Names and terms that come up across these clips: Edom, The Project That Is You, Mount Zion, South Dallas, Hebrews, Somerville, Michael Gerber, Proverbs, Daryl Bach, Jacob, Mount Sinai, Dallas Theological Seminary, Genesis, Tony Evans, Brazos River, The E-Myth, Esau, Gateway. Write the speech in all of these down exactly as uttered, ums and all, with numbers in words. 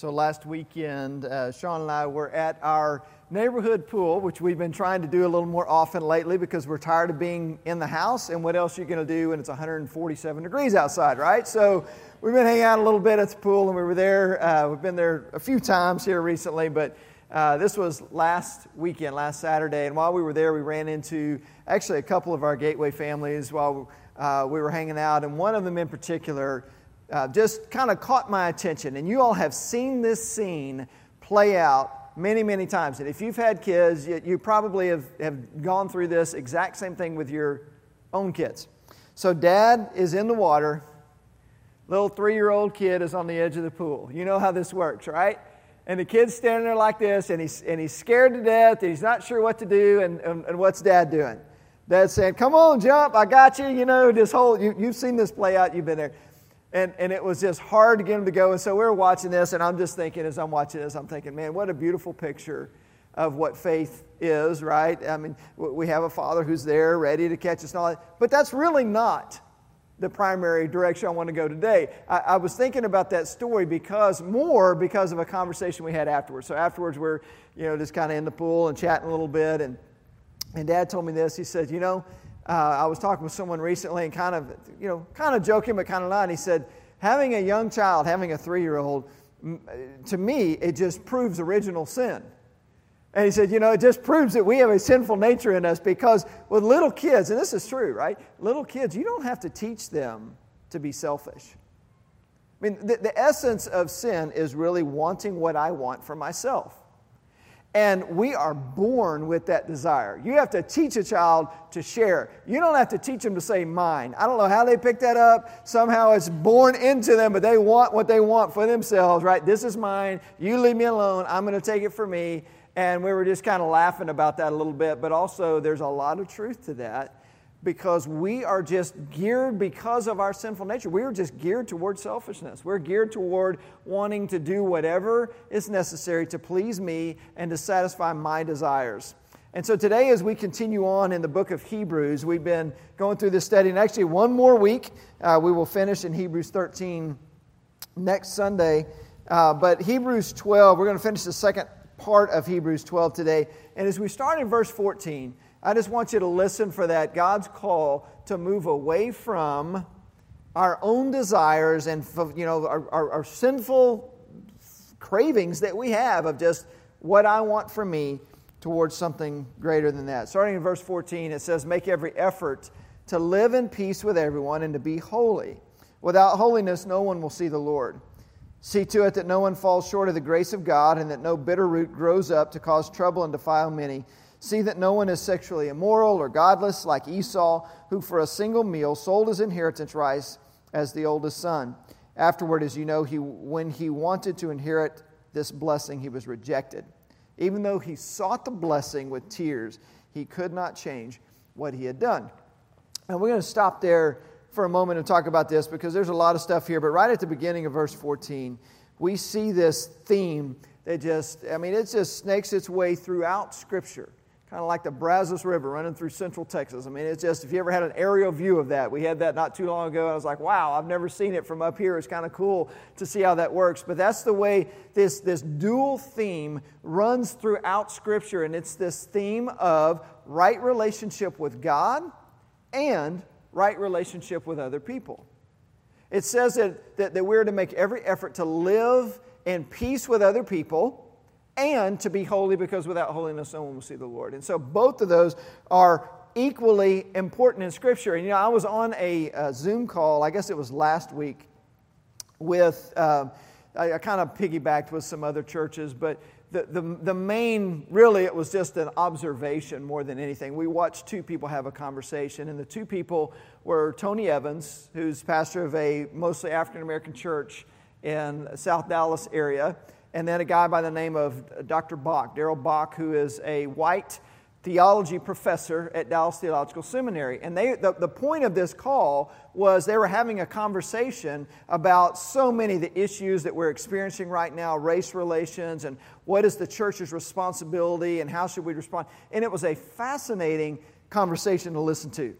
So last weekend, uh, Sean and I were at our neighborhood pool, which we've been trying to do a little more often lately because we're tired of being in the house. And what else are you going to do when it's one hundred forty-seven degrees outside, right? So we've been hanging out a little bit at the pool, and we were there. Uh, we've been there a few times here recently, but uh, this was last weekend, last Saturday. And while we were there, we ran into actually a couple of our Gateway families while uh, we were hanging out. And one of them in particular Uh, just kind of caught my attention. And you all have seen this scene play out many, many times. And if you've had kids, you, you probably have, have gone through this exact same thing with your own kids. So dad is in the water. Little three-year-old kid is on the edge of the pool. You know how this works, right? And the kid's standing there like this, and he's, and he's scared to death, and he's not sure what to do, and, and, and what's dad doing? Dad's saying, come on, jump, I got you. You know, this whole, you, you've seen this play out, you've been there. And and it was just hard to get him to go. And so we were watching this, and I'm just thinking as I'm watching this, I'm thinking, man, what a beautiful picture of what faith is, right? I mean, we have a father who's there ready to catch us and all that. But that's really not the primary direction I want to go today. I, I was thinking about that story because more because of a conversation we had afterwards. So afterwards we're, you know, just kind of in the pool and chatting a little bit. And, and Dad told me this. He said, you know, Uh, I was talking with someone recently and kind of, you know, kind of joking, but kind of not. And he said, having a young child, having a three-year-old, to me, it just proves original sin. And he said, you know, it just proves that we have a sinful nature in us because with little kids, and this is true, right? Little kids, you don't have to teach them to be selfish. I mean, the, the essence of sin is really wanting what I want for myself. And we are born with that desire. You have to teach a child to share. You don't have to teach them to say mine. I don't know how they pick that up. Somehow it's born into them, but they want what they want for themselves, right? This is mine. You leave me alone. I'm going to take it for me. And we were just kind of laughing about that a little bit. But also there's a lot of truth to that because we are just geared because of our sinful nature. We are just geared toward selfishness. We're geared toward wanting to do whatever is necessary to please me and to satisfy my desires. And so today, as we continue on in the book of Hebrews, we've been going through this study. And actually, one more week, uh, we will finish in Hebrews thirteen next Sunday. Uh, but Hebrews twelve, we're going to finish the second part of Hebrews twelve today. And as we start in verse fourteen, I just want you to listen for that, God's call to move away from our own desires and, you know, our, our, our sinful cravings that we have of just what I want for me towards something greater than that. Starting in verse fourteen, it says, make every effort to live in peace with everyone and to be holy. Without holiness, no one will see the Lord. See to it that no one falls short of the grace of God and that no bitter root grows up to cause trouble and defile many. See that no one is sexually immoral or godless like Esau, who for a single meal sold his inheritance rights as the oldest son. Afterward, as you know, he when he wanted to inherit this blessing, he was rejected. Even though he sought the blessing with tears, he could not change what he had done. And we're going to stop there for a moment and talk about this because there's a lot of stuff here. But right at the beginning of verse fourteen, we see this theme that just, I mean, it just snakes its way throughout Scripture. Kind of like the Brazos River running through central Texas. I mean, it's just, if you ever had an aerial view of that, we had that not too long ago. I was like, wow, I've never seen it from up here. It's kind of cool to see how that works. But that's the way this, this dual theme runs throughout Scripture. And it's this theme of right relationship with God and right relationship with other people. It says that, that, that we're to make every effort to live in peace with other people and to be holy, because without holiness no one will see the Lord. And so both of those are equally important in Scripture. And you know, I was on a uh, Zoom call, I guess it was last week, with, uh, I, I kind of piggybacked with some other churches, but the, the, the main, really it was just an observation more than anything. We watched two people have a conversation, and the two people were Tony Evans, who's pastor of a mostly African American church in South Dallas area, and then a guy by the name of Doctor Bach, Daryl Bach, who is a white theology professor at Dallas Theological Seminary. And they the, the point of this call was they were having a conversation about so many of the issues that we're experiencing right now, race relations, and what is the church's responsibility, and how should we respond. And it was a fascinating conversation to listen to.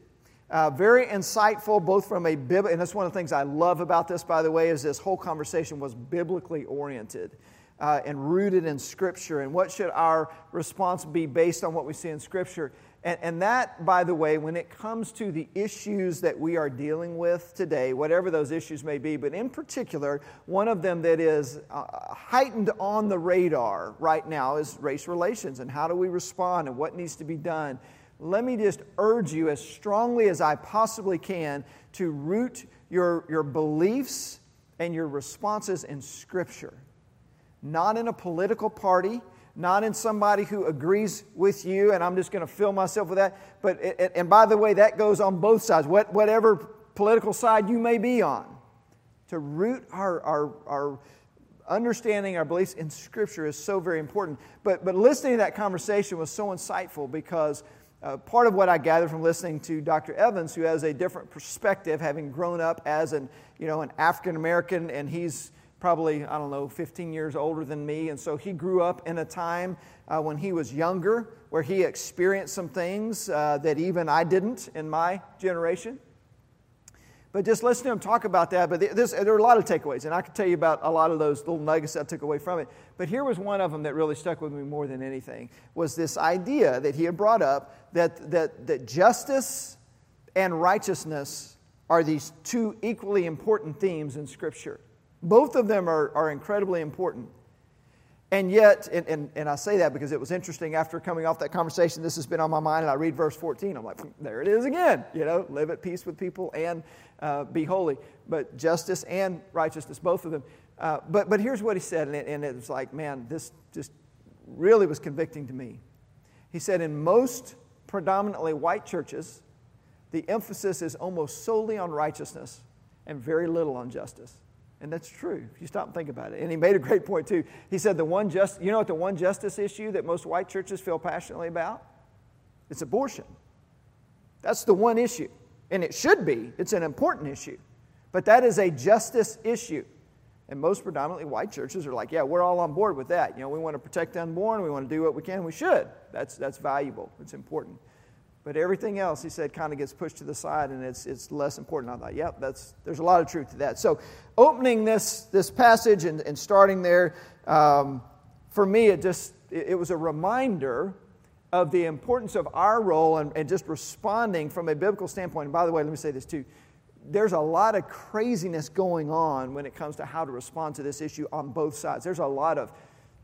Uh, very insightful, both from a bib, and that's one of the things I love about this, by the way, is this whole conversation was biblically oriented uh, and rooted in Scripture. And what should our response be based on what we see in Scripture? And, and that, by the way, when it comes to the issues that we are dealing with today, whatever those issues may be, but in particular, one of them that is uh, heightened on the radar right now is race relations, and how do we respond and what needs to be done. Let me just urge you as strongly as I possibly can to root your, your beliefs and your responses in Scripture. Not in a political party, not in somebody who agrees with you, and I'm just going to fill myself with that. But it, and by the way, that goes on both sides, what, whatever political side you may be on. To root our, our, our understanding, our beliefs in Scripture is so very important. But, but listening to that conversation was so insightful because Uh, part of what I gathered from listening to Doctor Evans, who has a different perspective, having grown up as an, you know, an African-American, and he's probably, I don't know, fifteen years older than me, and so he grew up in a time uh, when he was younger where he experienced some things uh, that even I didn't in my generation. But just listen to him talk about that. But this, there were a lot of takeaways, and I could tell you about a lot of those little nuggets I took away from it. But here was one of them that really stuck with me more than anything, was this idea that he had brought up that, that, that justice and righteousness are these two equally important themes in Scripture. Both of them are, are incredibly important. And yet, and, and, and I say that because it was interesting, after coming off that conversation, this has been on my mind, and I read verse fourteen. I'm like, there it is again. You know, live at peace with people and uh, be holy. But justice and righteousness, both of them. Uh, but but here's what he said, and it, and it was like, man, this just really was convicting to me. He said, in most predominantly white churches, the emphasis is almost solely on righteousness and very little on justice. And that's true, if you stop and think about it. And he made a great point, too. He said, the one just, you know what the one justice issue that most white churches feel passionately about? It's abortion. That's the one issue. And it should be. It's an important issue. But that is a justice issue. And most predominantly white churches are like, yeah, we're all on board with that. You know, we want to protect the unborn. We want to do what we can. We should. That's, that's valuable. It's important. But everything else, he said, kind of gets pushed to the side, and it's it's less important. I thought, yep, that's there's a lot of truth to that. So opening this this passage and, and starting there, um, for me, it just it was a reminder of the importance of our role and, and just responding from a biblical standpoint. And by the way, let me say this too. There's a lot of craziness going on when it comes to how to respond to this issue on both sides. There's a lot of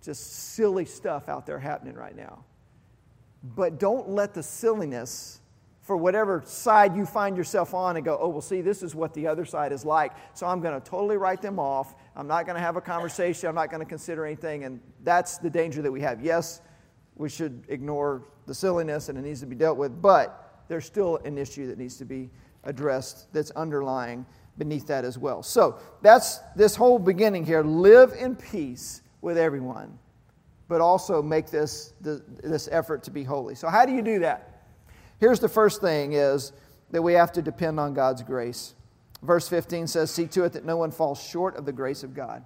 just silly stuff out there happening right now. But don't let the silliness for whatever side you find yourself on and go, oh, well, see, this is what the other side is like, so I'm going to totally write them off. I'm not going to have a conversation. I'm not going to consider anything. And that's the danger that we have. Yes, we should ignore the silliness, and it needs to be dealt with, but there's still an issue that needs to be addressed that's underlying beneath that as well. So that's this whole beginning here. Live in peace with everyone, but also make this this effort to be holy. So how do you do that? Here's the first thing, is that we have to depend on God's grace. Verse fifteen says, see to it that no one falls short of the grace of God.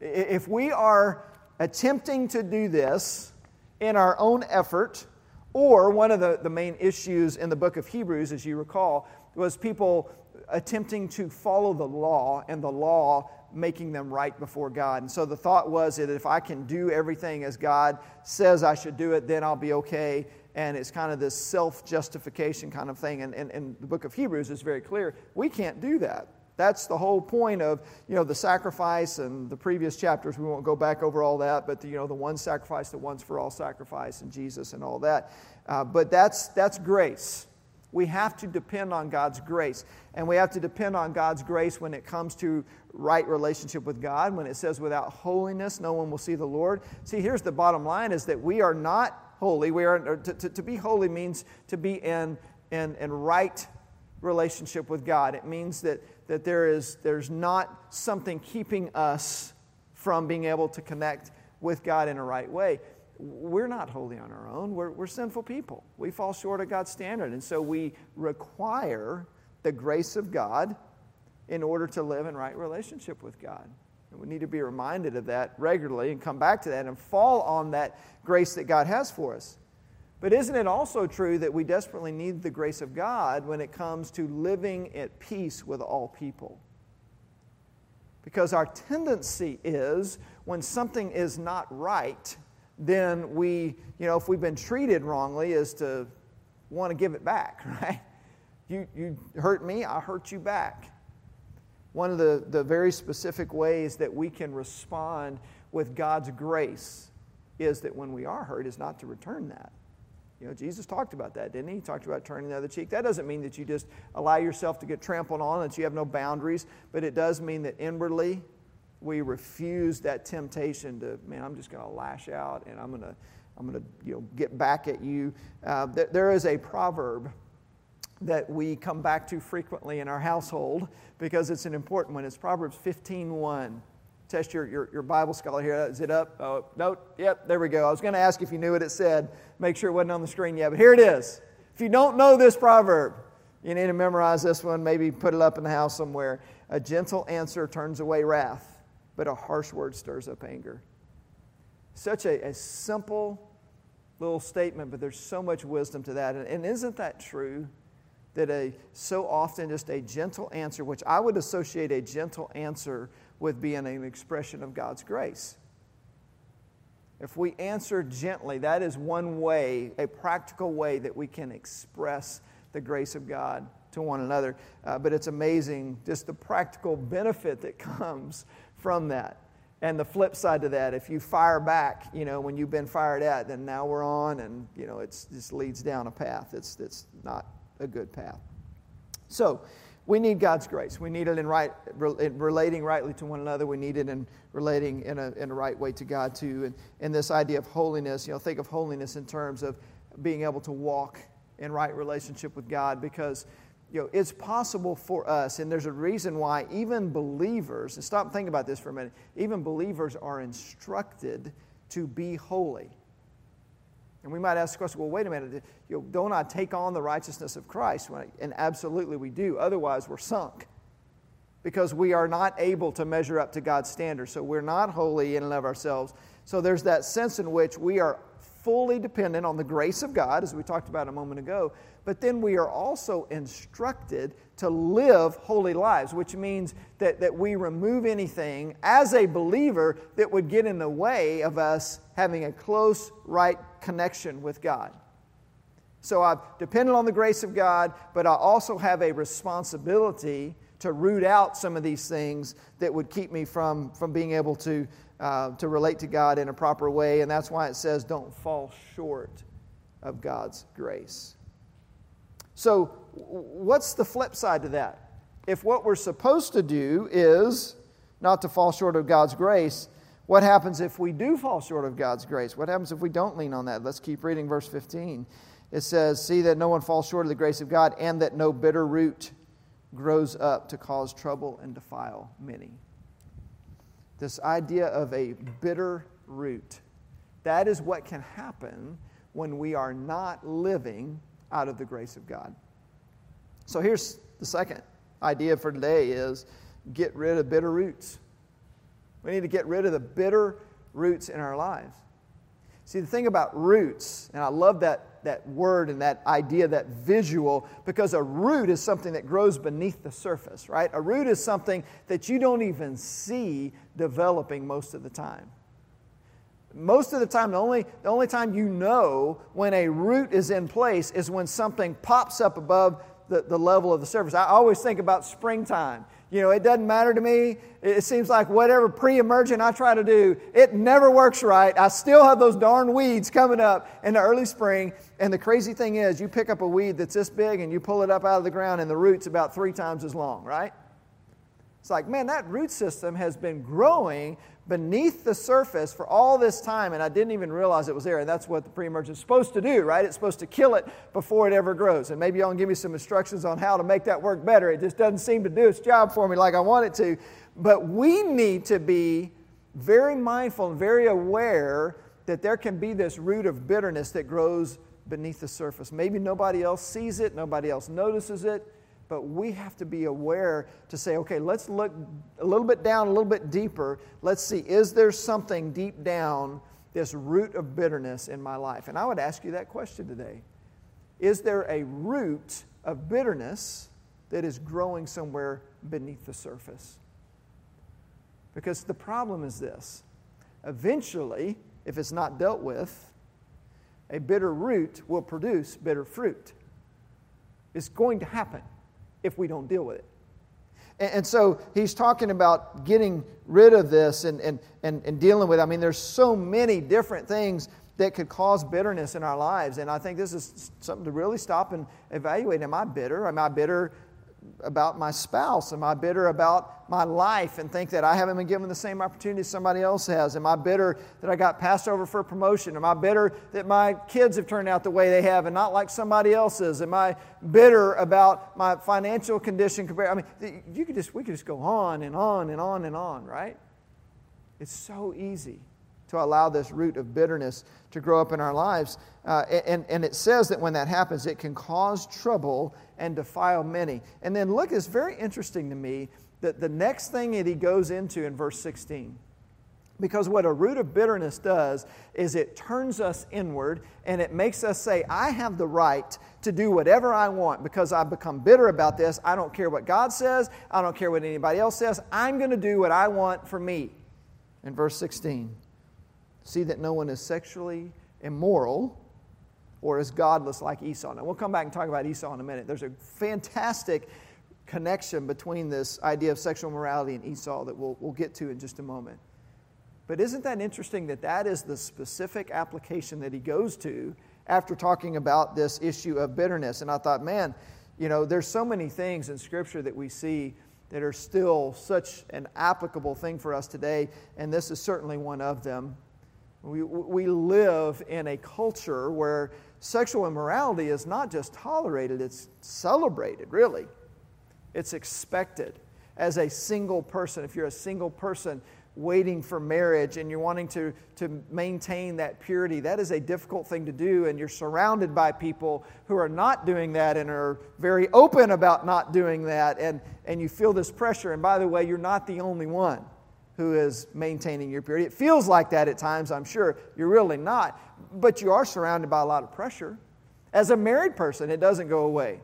If we are attempting to do this in our own effort, or one of the, the main issues in the book of Hebrews, as you recall, was people attempting to follow the law, and the law making them right before God. And so the thought was that if I can do everything as God says I should do it, then I'll be okay. And it's kind of this self-justification kind of thing. And, and, and the book of Hebrews is very clear. We can't do that. That's the whole point of, you know, the sacrifice and the previous chapters. We won't go back over all that, but the, you know, the one sacrifice, the once for all sacrifice, and Jesus and all that. Uh, but that's that's grace. We have to depend on God's grace. And we have to depend on God's grace when it comes to right relationship with God. When it says without holiness, no one will see the Lord. See, here's the bottom line, is that we are not holy. We are to, to, to be holy means to be in, in, in right relationship with God. It means that, that there is there's not something keeping us from being able to connect with God in a right way. We're not holy on our own. We're, we're sinful people. We fall short of God's standard. And so we require the grace of God in order to live in right relationship with God. And we need to be reminded of that regularly and come back to that and fall on that grace that God has for us. But isn't it also true that we desperately need the grace of God when it comes to living at peace with all people? Because our tendency is, when something is not right, then we, you know, if we've been treated wrongly, is to want to give it back, right? You, you hurt me, I hurt you back. One of the, the very specific ways that we can respond with God's grace is that when we are hurt, is not to return that. You know, Jesus talked about that, didn't he? He talked about turning the other cheek. That doesn't mean that you just allow yourself to get trampled on, that you have no boundaries, but it does mean that inwardly we refuse that temptation to, man, I'm just going to lash out and I'm going to, I'm going to, you know, get back at you. Uh, th- there is a proverb that we come back to frequently in our household because it's an important one. It's Proverbs fifteen one. Test your, your, your Bible scholar here. Is it up? Oh, nope. Yep, there we go. I was going to ask if you knew what it said. Make sure it wasn't on the screen yet, but here it is. If you don't know this proverb, you need to memorize this one, maybe put it up in the house somewhere. A gentle answer turns away wrath, but a harsh word stirs up anger. Such a, a simple little statement, but there's so much wisdom to that. And, and isn't that true? That a so often just a gentle answer, which I would associate a gentle answer with being an expression of God's grace. If we answer gently, that is one way, a practical way that we can express the grace of God to one another. Uh, but it's amazing just the practical benefit that comes from that. And the flip side to that, if you fire back, you know, when you've been fired at, then now we're on, and you know, it's this leads down a path that's that's not a good path. So, we need God's grace. We need it in, right, in relating rightly to one another. We need it in relating in a, in a right way to God, too. And, and this idea of holiness, you know, think of holiness in terms of being able to walk in right relationship with God, because, you know, it's possible for us, and there's a reason why even believers, and stop and think about this for a minute, even believers are instructed to be holy. And we might ask the question, well, wait a minute, you know, don't I take on the righteousness of Christ? And absolutely we do. Otherwise, we're sunk because we are not able to measure up to God's standard. So we're not holy in and of ourselves. So there's that sense in which we are fully dependent on the grace of God, as we talked about a moment ago. But then we are also instructed to live holy lives, which means that, that we remove anything as a believer that would get in the way of us having a close, right connection with God. So I've depended on the grace of God, but I also have a responsibility to root out some of these things that would keep me from, from being able to Uh, to relate to God in a proper way, and that's why it says don't fall short of God's grace. So what's the flip side to that? If what we're supposed to do is not to fall short of God's grace, what happens if we do fall short of God's grace? What happens if we don't lean on that? Let's keep reading verse fifteen. It says, see that no one falls short of the grace of God, and that no bitter root grows up to cause trouble and defile many. This idea of a bitter root. That is what can happen when we are not living out of the grace of God. So here's the second idea for today is get rid of bitter roots. We need to get rid of the bitter roots in our lives. See, the thing about roots, and I love that, that word and that idea, that visual, because a root is something that grows beneath the surface, right? A root is something that you don't even see developing most of the time. Most of the time, the only, the only time you know when a root is in place is when something pops up above the, the level of the surface. I always think about springtime. You know, it doesn't matter to me. It seems like whatever pre-emergent I try to do, it never works right. I still have those darn weeds coming up in the early spring. And the crazy thing is, you pick up a weed that's this big and you pull it up out of the ground and the root's about three times as long, right? It's like, man, that root system has been growing beneath the surface for all this time and I didn't even realize it was there. And that's what the pre-emergent is supposed to do, right? It's supposed to kill it before it ever grows. And maybe y'all can give me some instructions on how to make that work better. It just doesn't seem to do its job for me like I want it to. But we need to be very mindful and very aware that there can be this root of bitterness that grows beneath the surface. Maybe nobody else sees it, nobody else notices it. But we have to be aware to say, okay, let's look a little bit down, a little bit deeper. Let's see, is there something deep down this root of bitterness in my life? And I would ask you that question today. Is there a root of bitterness that is growing somewhere beneath the surface? Because the problem is this. Eventually, if it's not dealt with, a bitter root will produce bitter fruit. It's going to happen if we don't deal with it. And so he's talking about getting rid of this and, and, and, and dealing with it. I mean, there's so many different things that could cause bitterness in our lives. And I think this is something to really stop and evaluate. Am I bitter? Am I bitter about my spouse? Am I bitter about my life and think that I haven't been given the same opportunity somebody else has? Am I bitter that I got passed over for a promotion? Am I bitter that my kids have turned out the way they have and not like somebody else's? Am I bitter about my financial condition compared? I mean, you could just we could just go on and on and on and on, right? It's so easy to allow this root of bitterness to grow up in our lives. Uh, and, and it says that when that happens, it can cause trouble and defile many. And then look, it's very interesting to me that the next thing that he goes into in verse sixteen. Because what a root of bitterness does is it turns us inward and it makes us say, I have the right to do whatever I want because I've become bitter about this. I don't care what God says. I don't care what anybody else says. I'm going to do what I want for me. In verse sixteen. See that no one is sexually immoral or is godless like Esau. Now, we'll come back and talk about Esau in a minute. There's a fantastic connection between this idea of sexual morality and Esau that we'll, we'll get to in just a moment. But isn't that interesting that that is the specific application that he goes to after talking about this issue of bitterness? And I thought, man, you know, there's so many things in Scripture that we see that are still such an applicable thing for us today, and this is certainly one of them. We, we live in a culture where sexual immorality is not just tolerated, it's celebrated, really. It's expected. As a single person, if you're a single person waiting for marriage and you're wanting to, to maintain that purity, that is a difficult thing to do, and you're surrounded by people who are not doing that and are very open about not doing that, and, and you feel this pressure. And by the way, you're not the only one who is maintaining your purity. It feels like that at times, I'm sure. You're really not. But you are surrounded by a lot of pressure. As a married person, it doesn't go away.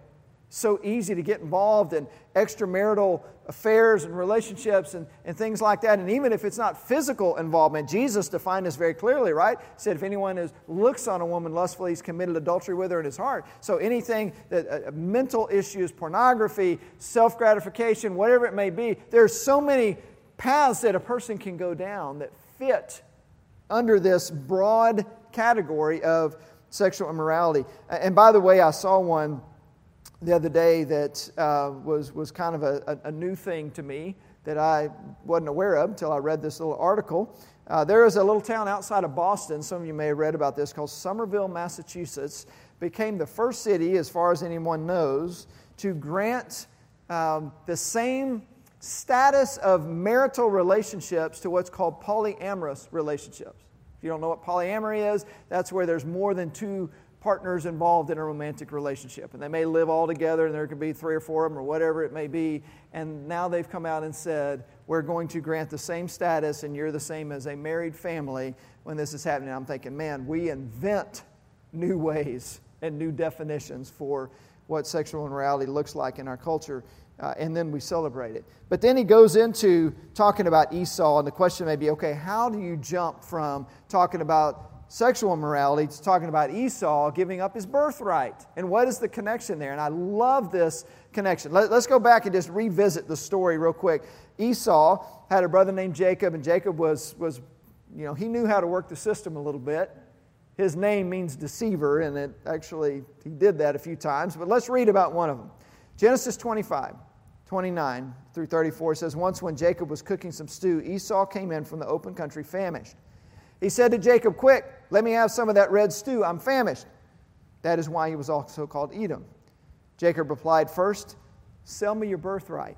So easy to get involved in extramarital affairs and relationships and, and things like that. And even if it's not physical involvement, Jesus defined this very clearly, right? He said, if anyone is, looks on a woman lustfully, he's committed adultery with her in his heart. So anything that uh, mental issues, pornography, self-gratification, whatever it may be, there's so many paths that a person can go down that fit under this broad category of sexual immorality. And by the way, I saw one the other day that uh, was, was kind of a, a new thing to me that I wasn't aware of until I read this little article. Uh, there is a little town outside of Boston, some of you may have read about this, called Somerville, Massachusetts. Became the first city, as far as anyone knows, to grant um, the same status of marital relationships to what's called polyamorous relationships. If you don't know what polyamory is, that's where there's more than two partners involved in a romantic relationship. And they may live all together, and there could be three or four of them or whatever it may be. And now they've come out and said, we're going to grant the same status and you're the same as a married family when this is happening. I'm thinking, man, we invent new ways and new definitions for what sexual immorality looks like in our culture. Uh, and then we celebrate it. But then he goes into talking about Esau, and the question may be, okay, how do you jump from talking about sexual immorality to talking about Esau giving up his birthright? And what is the connection there? And I love this connection. Let, let's go back and just revisit the story real quick. Esau had a brother named Jacob, and Jacob was, was you know, he knew how to work the system a little bit. His name means deceiver, and it actually, he did that a few times. But let's read about one of them. Genesis twenty-five. twenty-nine through thirty-four says, once when Jacob was cooking some stew, Esau came in from the open country famished. He said to Jacob, quick, let me have some of that red stew. I'm famished. That is why he was also called Edom. Jacob replied first, sell me your birthright.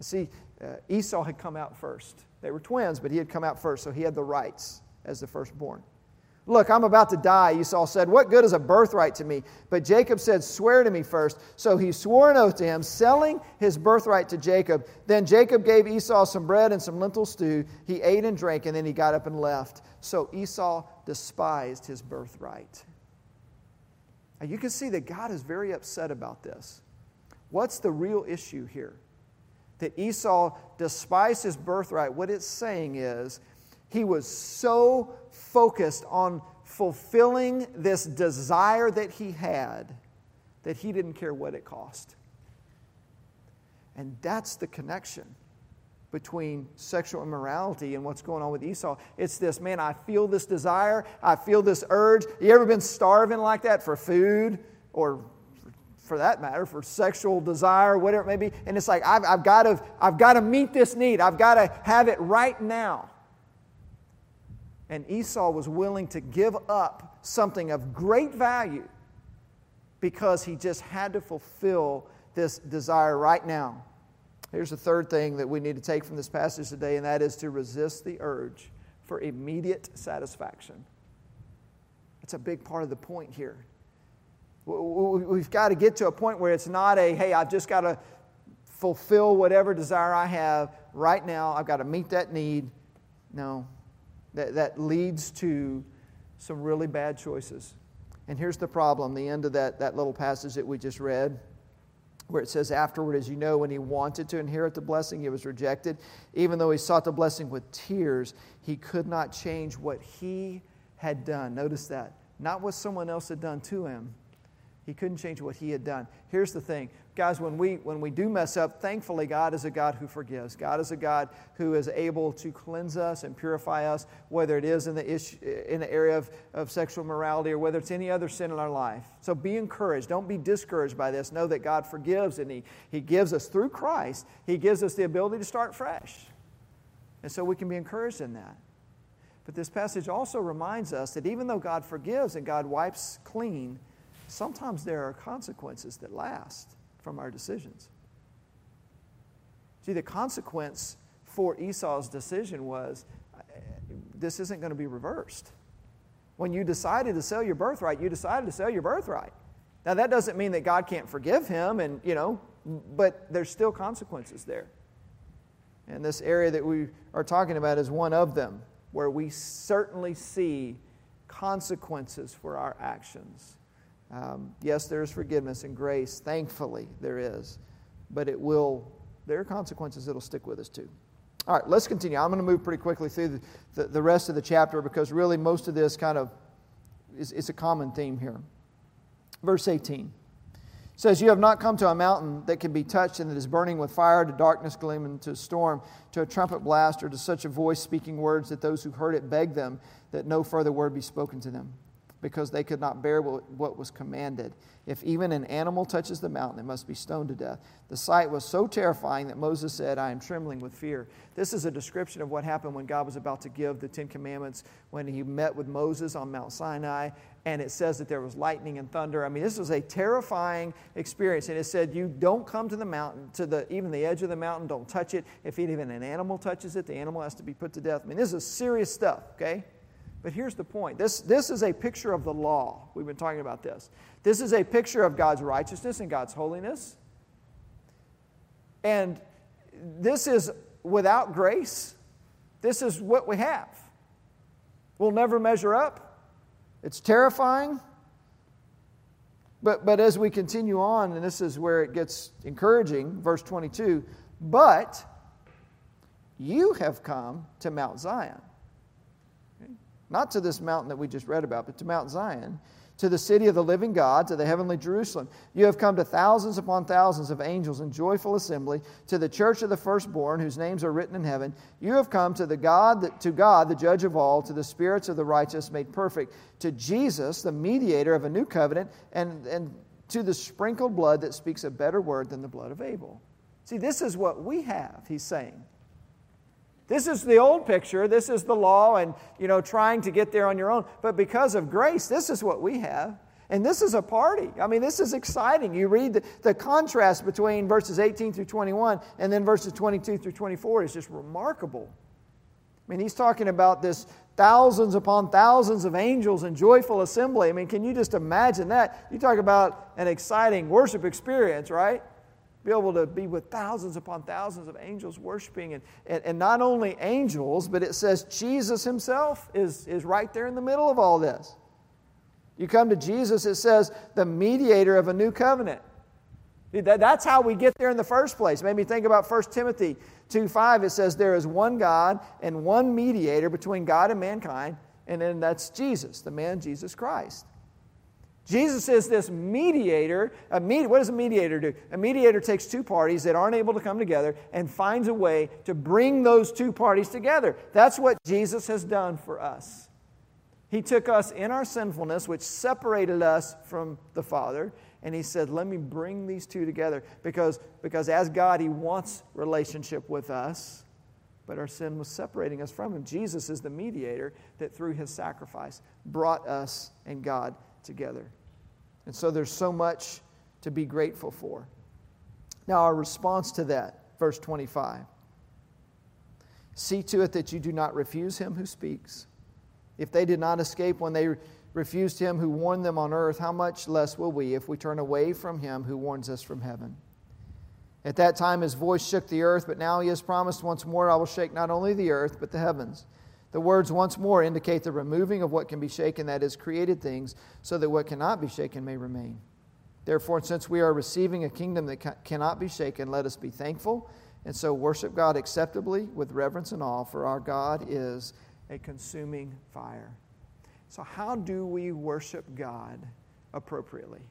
See, uh, Esau had come out first. They were twins, but he had come out first, so he had the rights as the firstborn. Look, I'm about to die, Esau said. What good is a birthright to me? But Jacob said, swear to me first. So he swore an oath to him, selling his birthright to Jacob. Then Jacob gave Esau some bread and some lentil stew. He ate and drank, and then he got up and left. So Esau despised his birthright. Now you can see that God is very upset about this. What's the real issue here? That Esau despised his birthright. What it's saying is, he was so focused on fulfilling this desire that he had that he didn't care what it cost. And that's the connection between sexual immorality and what's going on with Esau. It's this, man, I feel this desire, I feel this urge. You ever been starving like that for food or for that matter, for sexual desire, whatever it may be? And it's like, I've, I've got to, I've got to meet this need. I've got to have it right now. And Esau was willing to give up something of great value because he just had to fulfill this desire right now. Here's the third thing that we need to take from this passage today, and that is to resist the urge for immediate satisfaction. That's a big part of the point here. We've got to get to a point where it's not a, hey, I've just got to fulfill whatever desire I have right now. I've got to meet that need. No. That, that leads to some really bad choices. And here's the problem, the end of that, that little passage that we just read, where it says, afterward, as you know, when he wanted to inherit the blessing, he was rejected. Even though he sought the blessing with tears, he could not change what he had done. Notice that. Not what someone else had done to him. He couldn't change what he had done. Here's the thing. Guys, when we when we do mess up, thankfully God is a God who forgives. God is a God who is able to cleanse us and purify us, whether it is in the issue, in the area of, of sexual morality or whether it's any other sin in our life. So be encouraged. Don't be discouraged by this. Know that God forgives, and He, he gives us through Christ. He gives us the ability to start fresh. And so we can be encouraged in that. But this passage also reminds us that even though God forgives and God wipes clean, sometimes there are consequences that last from our decisions. See, the consequence for Esau's decision was, this isn't going to be reversed. When you decided to sell your birthright, you decided to sell your birthright. Now, that doesn't mean that God can't forgive him, and you know, but there's still consequences there. And this area that we are talking about is one of them, where we certainly see consequences for our actions. Um, yes, there is forgiveness and grace. Thankfully, there is. But it will, there are consequences that will stick with us too. All right, let's continue. I'm going to move pretty quickly through the, the, the rest of the chapter because really most of this kind of is it's a common theme here. Verse eighteen says, you have not come to a mountain that can be touched and that is burning with fire, to darkness, gloom, and to storm, to a trumpet blast, or to such a voice speaking words that those who heard it begged them that no further word be spoken to them, because they could not bear what was commanded. If even an animal touches the mountain, it must be stoned to death. The sight was so terrifying that Moses said, I am trembling with fear. This is a description of what happened when God was about to give the Ten Commandments, when he met with Moses on Mount Sinai, and it says that there was lightning and thunder. I mean, this was a terrifying experience. And it said, you don't come to the mountain, to the even the edge of the mountain, don't touch it. If even an animal touches it, the animal has to be put to death. I mean, this is serious stuff, okay? But here's the point. This, this is a picture of the law. We've been talking about this. This is a picture of God's righteousness and God's holiness. And this is without grace. This is what we have. We'll never measure up. It's terrifying. But, but as we continue on, and this is where it gets encouraging, verse twenty-two, but you have come to Mount Zion. Not to this mountain that we just read about, but to Mount Zion, to the city of the living God, to the heavenly Jerusalem. You have come to thousands upon thousands of angels in joyful assembly, to the church of the firstborn, whose names are written in heaven. You have come to the God, to God, the judge of all, to the spirits of the righteous made perfect, to Jesus, the mediator of a new covenant, and, and to the sprinkled blood that speaks a better word than the blood of Abel. See, this is what we have, he's saying. This is the old picture. This is the law and, you know, trying to get there on your own. But because of grace, this is what we have. And this is a party. I mean, this is exciting. You read the, the contrast between verses eighteen through twenty-one and then verses twenty-two through twenty-four is just remarkable. I mean, he's talking about this thousands upon thousands of angels in joyful assembly. I mean, can you just imagine that? You talk about an exciting worship experience, right? Be able to be with thousands upon thousands of angels worshiping. And, and, and not only angels, but it says Jesus himself is, is right there in the middle of all this. You come to Jesus, it says, the mediator of a new covenant. That, that's how we get there in the first place. It made me think about First Timothy two five. It says, there is one God and one mediator between God and mankind, and then that's Jesus, the man Jesus Christ. Jesus is this mediator. A med- what does a mediator do? A mediator takes two parties that aren't able to come together and finds a way to bring those two parties together. That's what Jesus has done for us. He took us in our sinfulness, which separated us from the Father, and He said, let me bring these two together. Because, because as God, He wants relationship with us, but our sin was separating us from Him. Jesus is the mediator that through His sacrifice brought us and God together. And so there's so much to be grateful for. Now our response to that, verse twenty-five. See to it that you do not refuse Him who speaks. If they did not escape when they refused Him who warned them on earth, how much less will we if we turn away from Him who warns us from heaven? At that time His voice shook the earth, but now He has promised once more, I will shake not only the earth, but the heavens. The words once more indicate the removing of what can be shaken, that is, created things, so that what cannot be shaken may remain. Therefore, since we are receiving a kingdom that cannot be shaken, let us be thankful, and so worship God acceptably with reverence and awe, for our God is a consuming fire. So how do we worship God appropriately?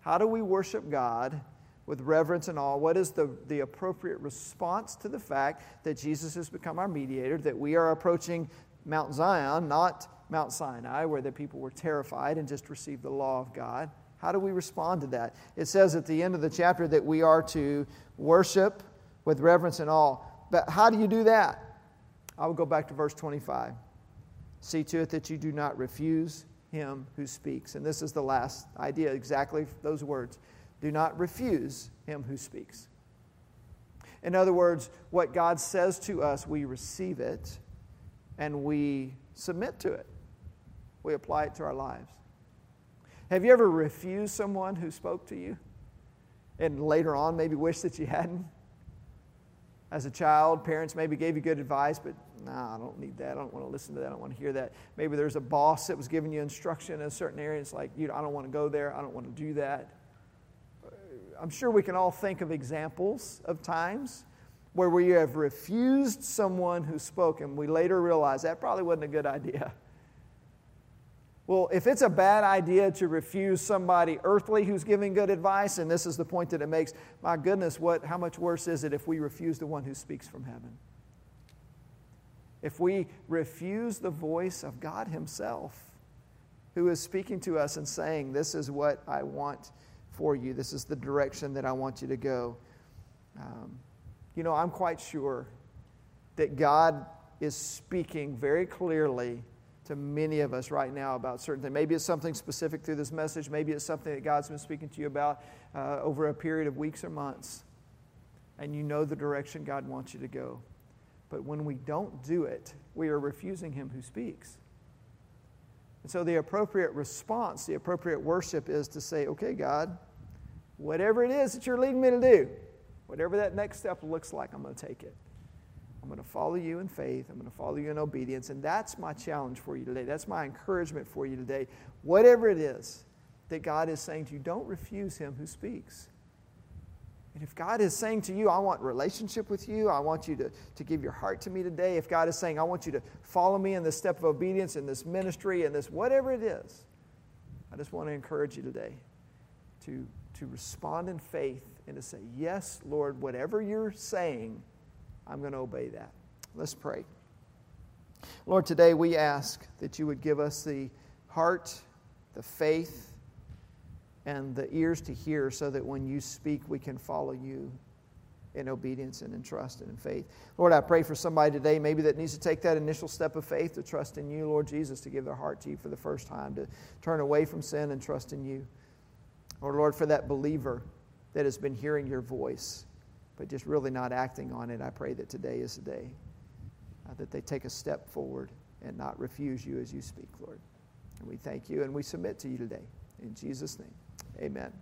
How do we worship God with reverence and awe? What is the, the appropriate response to the fact that Jesus has become our mediator, that we are approaching Mount Zion, not Mount Sinai, where the people were terrified and just received the law of God? How do we respond to that? It says at the end of the chapter that we are to worship with reverence and awe. But how do you do that? I will go back to verse twenty-five. See to it that you do not refuse Him who speaks. And this is the last idea, exactly those words. Do not refuse Him who speaks. In other words, what God says to us, we receive it and we submit to it. We apply it to our lives. Have you ever refused someone who spoke to you and later on maybe wished that you hadn't? As a child, parents maybe gave you good advice, but no, nah, I don't need that. I don't want to listen to that. I don't want to hear that. Maybe there's a boss that was giving you instruction in a certain area. It's like, you, I don't want to go there. I don't want to do that. I'm sure we can all think of examples of times where we have refused someone who spoke, and we later realize that probably wasn't a good idea. Well, if it's a bad idea to refuse somebody earthly who's giving good advice, and this is the point that it makes, my goodness, what? How much worse is it if we refuse the one who speaks from heaven? If we refuse the voice of God Himself, who is speaking to us and saying, this is what I want for you. This is the direction that I want you to go. Um, you know, I'm quite sure that God is speaking very clearly to many of us right now about certain things. Maybe it's something specific through this message. Maybe it's something that God's been speaking to you about uh, over a period of weeks or months. And you know the direction God wants you to go. But when we don't do it, we are refusing Him who speaks. And so the appropriate response, the appropriate worship is to say, okay, God, whatever it is that you're leading me to do, whatever that next step looks like, I'm going to take it. I'm going to follow you in faith. I'm going to follow you in obedience. And that's my challenge for you today. That's my encouragement for you today. Whatever it is that God is saying to you, don't refuse Him who speaks. And if God is saying to you, I want relationship with you, I want you to, to give your heart to me today. If God is saying, I want you to follow me in this step of obedience, in this ministry, in this whatever it is, I just want to encourage you today to, to respond in faith and to say, yes, Lord, whatever you're saying, I'm going to obey that. Let's pray. Lord, today we ask that you would give us the heart, the faith, and the ears to hear so that when you speak, we can follow you in obedience and in trust and in faith. Lord, I pray for somebody today maybe that needs to take that initial step of faith to trust in you, Lord Jesus, to give their heart to you for the first time, to turn away from sin and trust in you. Or Lord, for that believer that has been hearing your voice, but just really not acting on it, I pray that today is the day. uh, that they take a step forward and not refuse you as you speak, Lord. And we thank you and we submit to you today. In Jesus' name, amen.